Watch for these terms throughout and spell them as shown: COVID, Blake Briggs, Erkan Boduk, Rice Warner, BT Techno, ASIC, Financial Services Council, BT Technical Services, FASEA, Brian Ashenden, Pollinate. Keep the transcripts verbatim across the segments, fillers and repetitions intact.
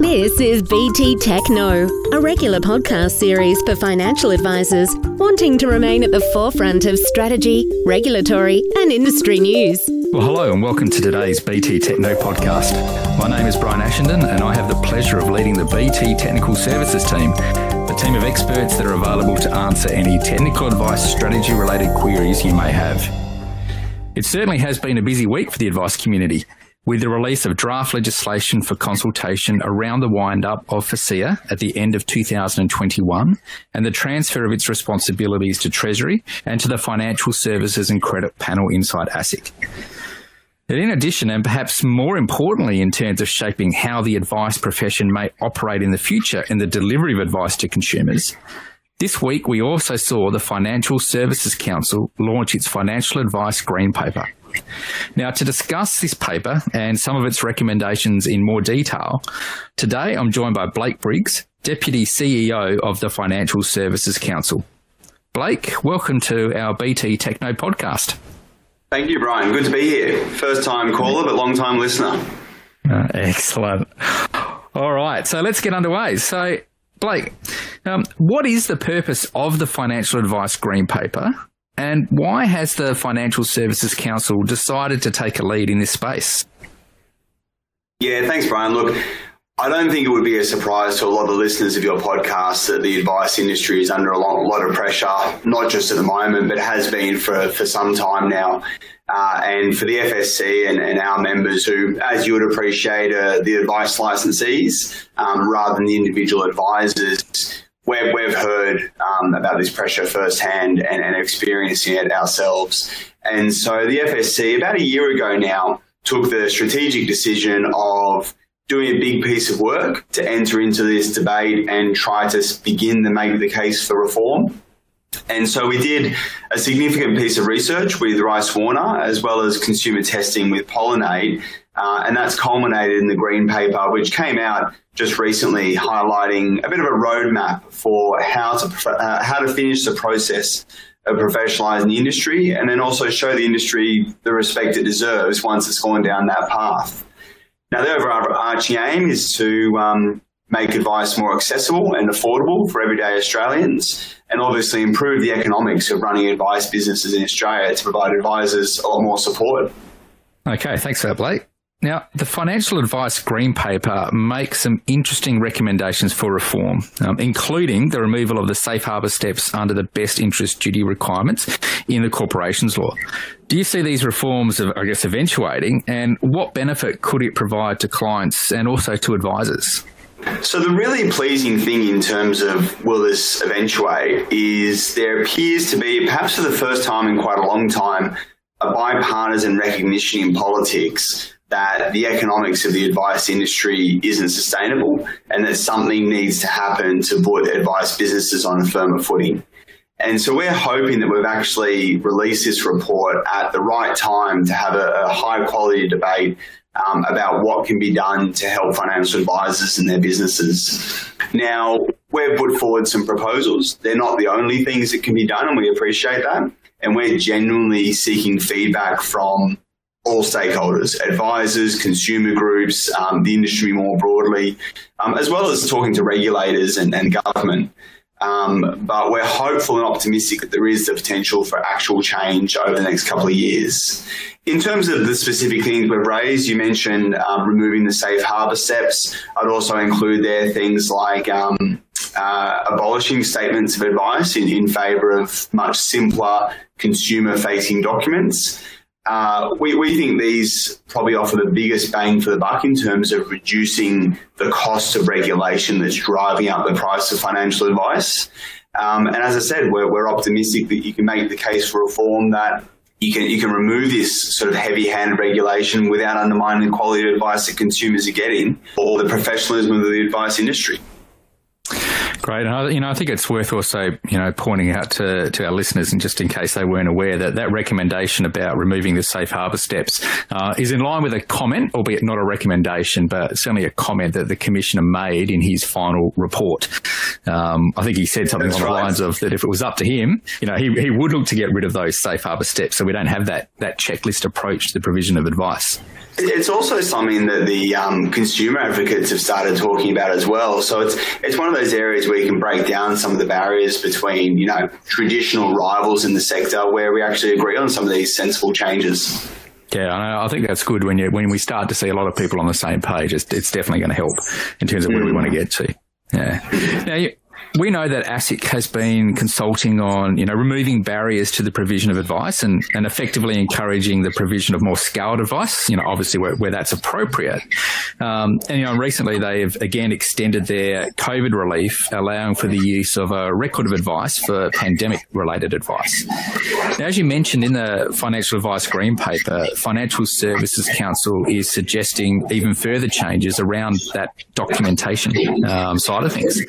This is B T Techno, a regular podcast series for financial advisors wanting to remain at the forefront of strategy, regulatory and industry news. Well, hello and welcome to today's B T Techno podcast. My name is Brian Ashenden and I have the pleasure of leading the B T Technical Services team, a team of experts that are available to answer any technical advice, strategy-related queries you may have. It certainly has been a busy week for the advice community, with the release of draft legislation for consultation around the wind-up of FASEA at the end of two thousand twenty-one and the transfer of its responsibilities to Treasury and to the Financial Services and Credit Panel inside ASIC. And in addition, and perhaps more importantly in terms of shaping how the advice profession may operate in the future in the delivery of advice to consumers, this week we also saw the Financial Services Council launch its Financial Advice Green Paper. Now, to discuss this paper and some of its recommendations in more detail, today I'm joined by Blake Briggs, Deputy C E O of the Financial Services Council. Blake, welcome to our B T Techno podcast. Thank you, Brian. Good to be here. First time caller, but long time listener. Uh, excellent. All right, so let's get underway. So, Blake, um, what is the purpose of the Financial Advice Green Paper? And why has the Financial Services Council decided to take a lead in this space? Yeah, thanks, Brian. Look, I don't think it would be a surprise to a lot of the listeners of your podcast that the advice industry is under a lot, a lot of pressure, not just at the moment, but has been for, for some time now. Uh, and for the F S C and, and our members who, as you would appreciate, are the advice licensees um, rather than the individual advisors, We've, we've heard um, about this pressure firsthand and, and experiencing it ourselves. And so the F S C, about a year ago now, took the strategic decision of doing a big piece of work to enter into this debate and try to begin to make the case for reform. And so we did a significant piece of research with Rice Warner, as well as consumer testing with Pollinate, Uh, and that's culminated in the Green Paper, which came out just recently, highlighting a bit of a roadmap for how to uh, how to finish the process of professionalising the industry and then also show the industry the respect it deserves once it's gone down that path. Now, the overarching aim is to um, make advice more accessible and affordable for everyday Australians and obviously improve the economics of running advice businesses in Australia to provide advisors a lot more support. Okay, thanks for that, Blake. Now, the Financial Advice Green Paper makes some interesting recommendations for reform, um, including the removal of the safe harbour steps under the best interest duty requirements in the corporations law. Do you see these reforms, I guess, eventuating, and what benefit could it provide to clients and also to advisors? So the really pleasing thing in terms of will this eventuate is there appears to be, perhaps for the first time in quite a long time, a bipartisan recognition in politics that the economics of the advice industry isn't sustainable and that something needs to happen to put advice businesses on a firmer footing. And so we're hoping that we've actually released this report at the right time to have a, a high quality debate um, about what can be done to help financial advisors and their businesses. Now, we've put forward some proposals. They're not the only things that can be done, and we appreciate that. And we're genuinely seeking feedback from all stakeholders, advisors, consumer groups, um, the industry more broadly, um, as well as talking to regulators and, and government. Um, but we're hopeful and optimistic that there is the potential for actual change over the next couple of years. In terms of the specific things we've raised, you mentioned um, removing the safe harbour steps. I'd also include there things like um, uh, abolishing statements of advice in, in favour of much simpler consumer-facing documents. Uh, we, we think these probably offer the biggest bang for the buck in terms of reducing the cost of regulation that's driving up the price of financial advice. Um, and as I said, we're, we're optimistic that you can make the case for reform, that you can you can remove this sort of heavy-handed regulation without undermining the quality of advice that consumers are getting or the professionalism of the advice industry. Great. And, I, you know, I think it's worth also, you know, pointing out to, to our listeners, and just in case they weren't aware, that that recommendation about removing the safe harbour steps uh, is in line with a comment, albeit not a recommendation, but certainly a comment that the Commissioner made in his final report. Um, I think he said something along the lines of that if it was up to him, you know, he, he would look to get rid of those safe harbour steps so we don't have that, that checklist approach to the provision of advice. It's also something that the um, consumer advocates have started talking about as well. So it's it's one of those areas where you can break down some of the barriers between, you know, traditional rivals in the sector, where we actually agree on some of these sensible changes. Yeah, I think that's good when you when we start to see a lot of people on the same page. It's, it's definitely going to help in terms of where mm. we want to get to. Yeah. Now, you, we know that ASIC has been consulting on, you know, removing barriers to the provision of advice and, and effectively encouraging the provision of more scaled advice, you know, obviously where, where that's appropriate. Um, and, you know, recently they've again extended their COVID relief, allowing for the use of a record of advice for pandemic-related advice. Now, as you mentioned in the Financial Advice Green Paper, Financial Services Council is suggesting even further changes around that documentation um, side of things.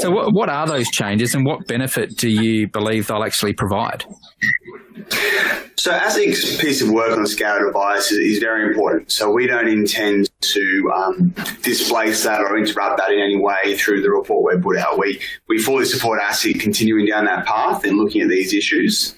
So what, what are those changes and what benefit do you believe they'll actually provide? So ASIC's piece of work on scaled advice is very important. So we don't intend to um, displace that or interrupt that in any way through the report we've put out. We, we fully support ASIC continuing down that path and looking at these issues.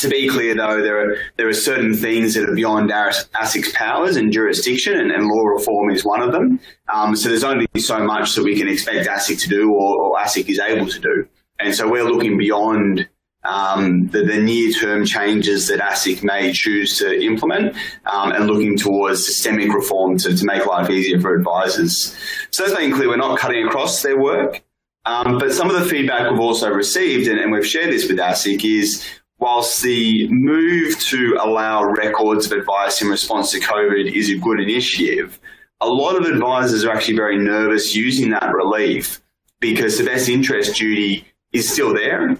To be clear, though, there are there are certain things that are beyond ASIC's powers and jurisdiction, and, and law reform is one of them. Um, so there's only so much that we can expect ASIC to do, or, or ASIC is able to do. And so we're looking beyond um, the, the near-term changes that ASIC may choose to implement, um, and looking towards systemic reform to, to make life easier for advisors. So that's making clear we're not cutting across their work. Um, but some of the feedback we've also received, and, and we've shared this with ASIC, is whilst the move to allow records of advice in response to COVID is a good initiative, a lot of advisors are actually very nervous using that relief because the best interest duty is still there.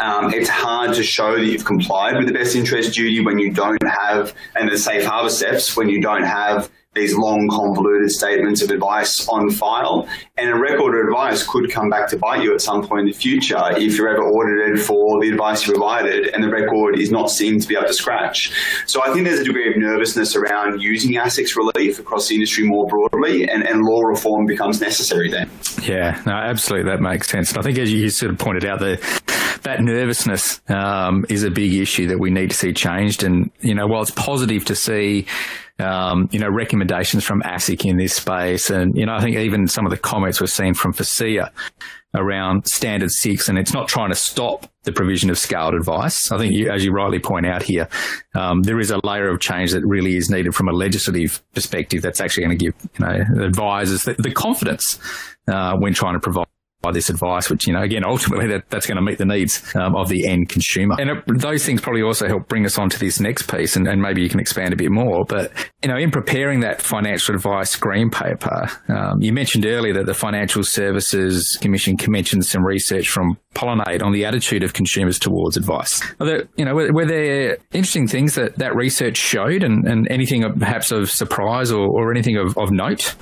Um, it's hard to show that you've complied with the best interest duty when you don't have, and the safe harbour steps, when you don't have these long convoluted statements of advice on file, and a record of advice could come back to bite you at some point in the future if you're ever audited for the advice you provided and the record is not seen to be up to scratch. So I think there's a degree of nervousness around using ASIC's relief across the industry more broadly, and, and law reform becomes necessary then. Yeah, no, absolutely, that makes sense. And I think as you sort of pointed out, the that nervousness um, is a big issue that we need to see changed. And, you know, while it's positive to see, um, you know, recommendations from ASIC in this space, and, you know, I think even some of the comments we've seen from FASEA around Standard six, and it's not trying to stop the provision of scaled advice. I think, you, as you rightly point out here, um, there is a layer of change that really is needed from a legislative perspective that's actually going to give, you know, advisors the, the confidence uh, when trying to provide this advice, which, you know, again, ultimately that, that's going to meet the needs um, of the end consumer. And it, those things probably also help bring us on to this next piece, and, and maybe you can expand a bit more. But, you know, in preparing that Financial Advice Green Paper, um, you mentioned earlier that the Financial Services Commission commissioned some research from Pollinate on the attitude of consumers towards advice. Are there, you know, were, were there interesting things that that research showed, and, and anything perhaps of surprise or, or anything of, of note?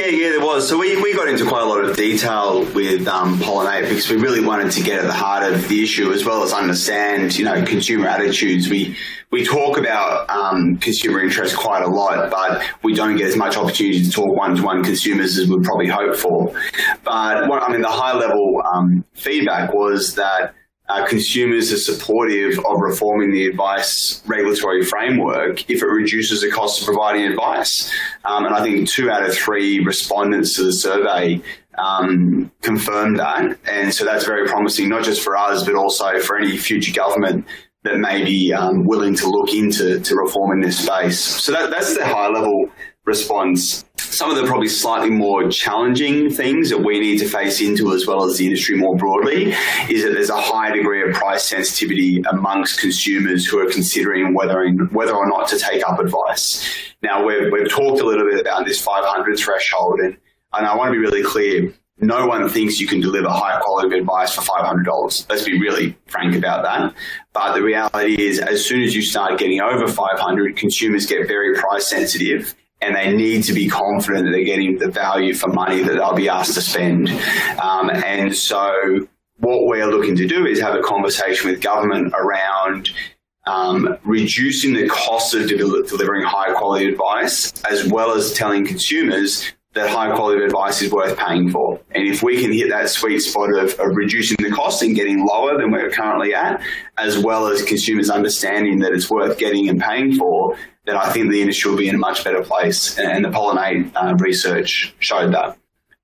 Yeah, yeah, there was. So we, we got into quite a lot of detail with um, Pollinate because we really wanted to get at the heart of the issue as well as understand, you know, consumer attitudes. We we talk about um, consumer interest quite a lot, but we don't get as much opportunity to talk one-to-one consumers as we'd probably hope for. But, what, I mean, the high-level um, feedback was that Uh, consumers are supportive of reforming the advice regulatory framework if it reduces the cost of providing advice. Um, and I think two out of three respondents to the survey um, confirmed that. And so that's very promising, not just for us, but also for any future government that may be um, willing to look into to reform in this space. So that, that's the high-level response. Some of the probably slightly more challenging things that we need to face into, as well as the industry more broadly, is that there's a high degree of price sensitivity amongst consumers who are considering whether in, whether or not to take up advice. Now, we've, we've talked a little bit about this five hundred threshold, and, and I want to be really clear. No one thinks you can deliver high quality advice for five hundred dollars. Let's be really frank about that. But the reality is, as soon as you start getting over five hundred dollars, consumers get very price sensitive, and they need to be confident that they're getting the value for money that they'll be asked to spend. Um, and so what we're looking to do is have a conversation with government around um, reducing the cost of de- delivering high quality advice, as well as telling consumers that high quality of advice is worth paying for. And if we can hit that sweet spot of, of reducing the cost and getting lower than we're currently at, as well as consumers understanding that it's worth getting and paying for, then I think the industry will be in a much better place. And the Pollinate uh, research showed that.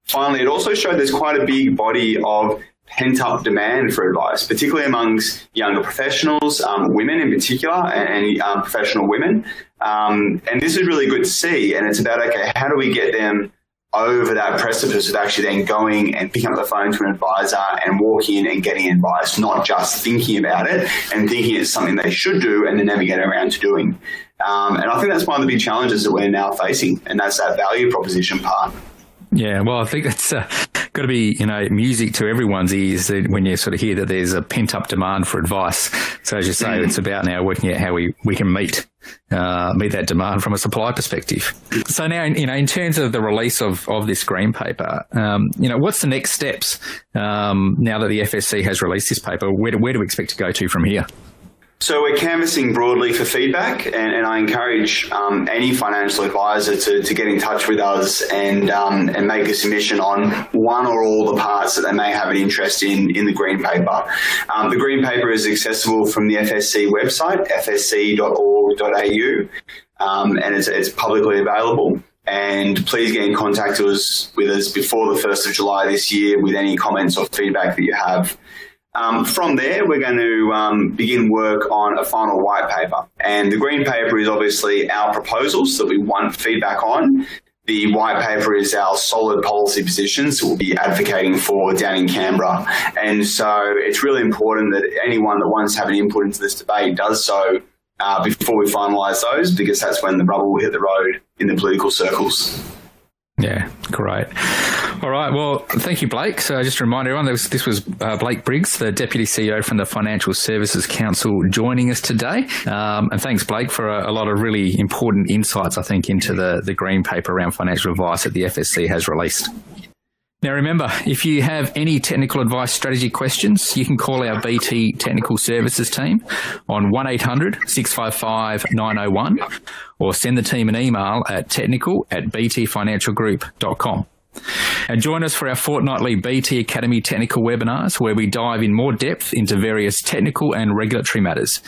Finally, it also showed there's quite a big body of pent-up demand for advice, particularly amongst younger professionals, um, women in particular, and, and um, professional women. Um, and this is really good to see. And it's about, okay, how do we get them over that precipice of actually then going and picking up the phone to an advisor and walking in and getting advice, not just thinking about it and thinking it's something they should do and then never get around to doing. Um, and I think that's one of the big challenges that we're now facing, and that's that value proposition part. Yeah, well, I think that's uh, got to be, you know, music to everyone's ears when you sort of hear that there's a pent-up demand for advice. So as you say, mm. it's about now working out how we, we can meet uh, meet that demand from a supply perspective. So now, you know, in terms of the release of, of this green paper, um, you know, what's the next steps um, now that the F S C has released this paper? Where do, where do we expect to go to from here? So we're canvassing broadly for feedback, and, and I encourage um, any financial advisor to, to get in touch with us and um, and make a submission on one or all the parts that they may have an interest in in the green paper. Um, the green paper is accessible from the F S C website, f s c dot org dot a u, um, and it's, it's publicly available. And please get in contact with us, with us before the first of July this year with any comments or feedback that you have. Um, from there, we're going to um, begin work on a final white paper. And the green paper is obviously our proposals that we want feedback on. The white paper is our solid policy positions that we'll be advocating for down in Canberra. And so it's really important that anyone that wants to have an input into this debate does so uh, before we finalise those, because that's when the rubber will hit the road in the political circles. Yeah, great. All right. Well, thank you, Blake. So just to remind everyone, this, this was uh, Blake Briggs, the Deputy C E O from the Financial Services Council, joining us today. Um, and thanks, Blake, for a, a lot of really important insights, I think, into the, the green paper around financial advice that the F S C has released. Now, remember, if you have any technical advice strategy questions, you can call our B T Technical Services team on one eight hundred, six five five, nine oh one or send the team an email at technical at b t financial group dot com. And join us for our fortnightly B T Academy technical webinars, where we dive in more depth into various technical and regulatory matters.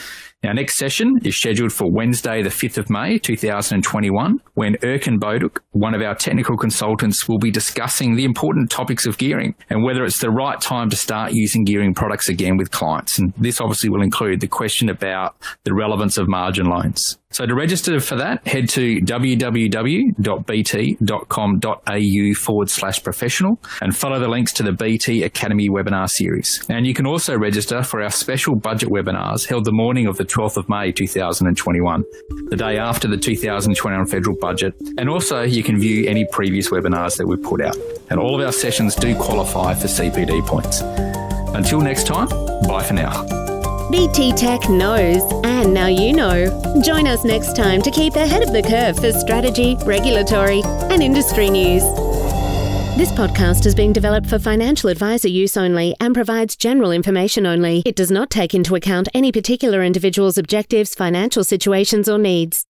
Our next session is scheduled for Wednesday, the fifth of May, two thousand twenty-one, when Erkan Boduk, one of our technical consultants, will be discussing the important topics of gearing and whether it's the right time to start using gearing products again with clients. And this obviously will include the question about the relevance of margin loans. So to register for that, head to w w w dot b t dot com dot a u forward slash professional and follow the links to the B T Academy webinar series. And you can also register for our special budget webinars held the morning of the twelfth of May, two thousand twenty-one, the day after the two thousand twenty-one federal budget. And also you can view any previous webinars that we've put out. And all of our sessions do qualify for C P D points. Until next time, bye for now. B T Tech knows, and now you know. Join us next time to keep ahead of the curve for strategy, regulatory, and industry news. This podcast has been developed for financial advisor use only and provides general information only. It does not take into account any particular individual's objectives, financial situations, or needs.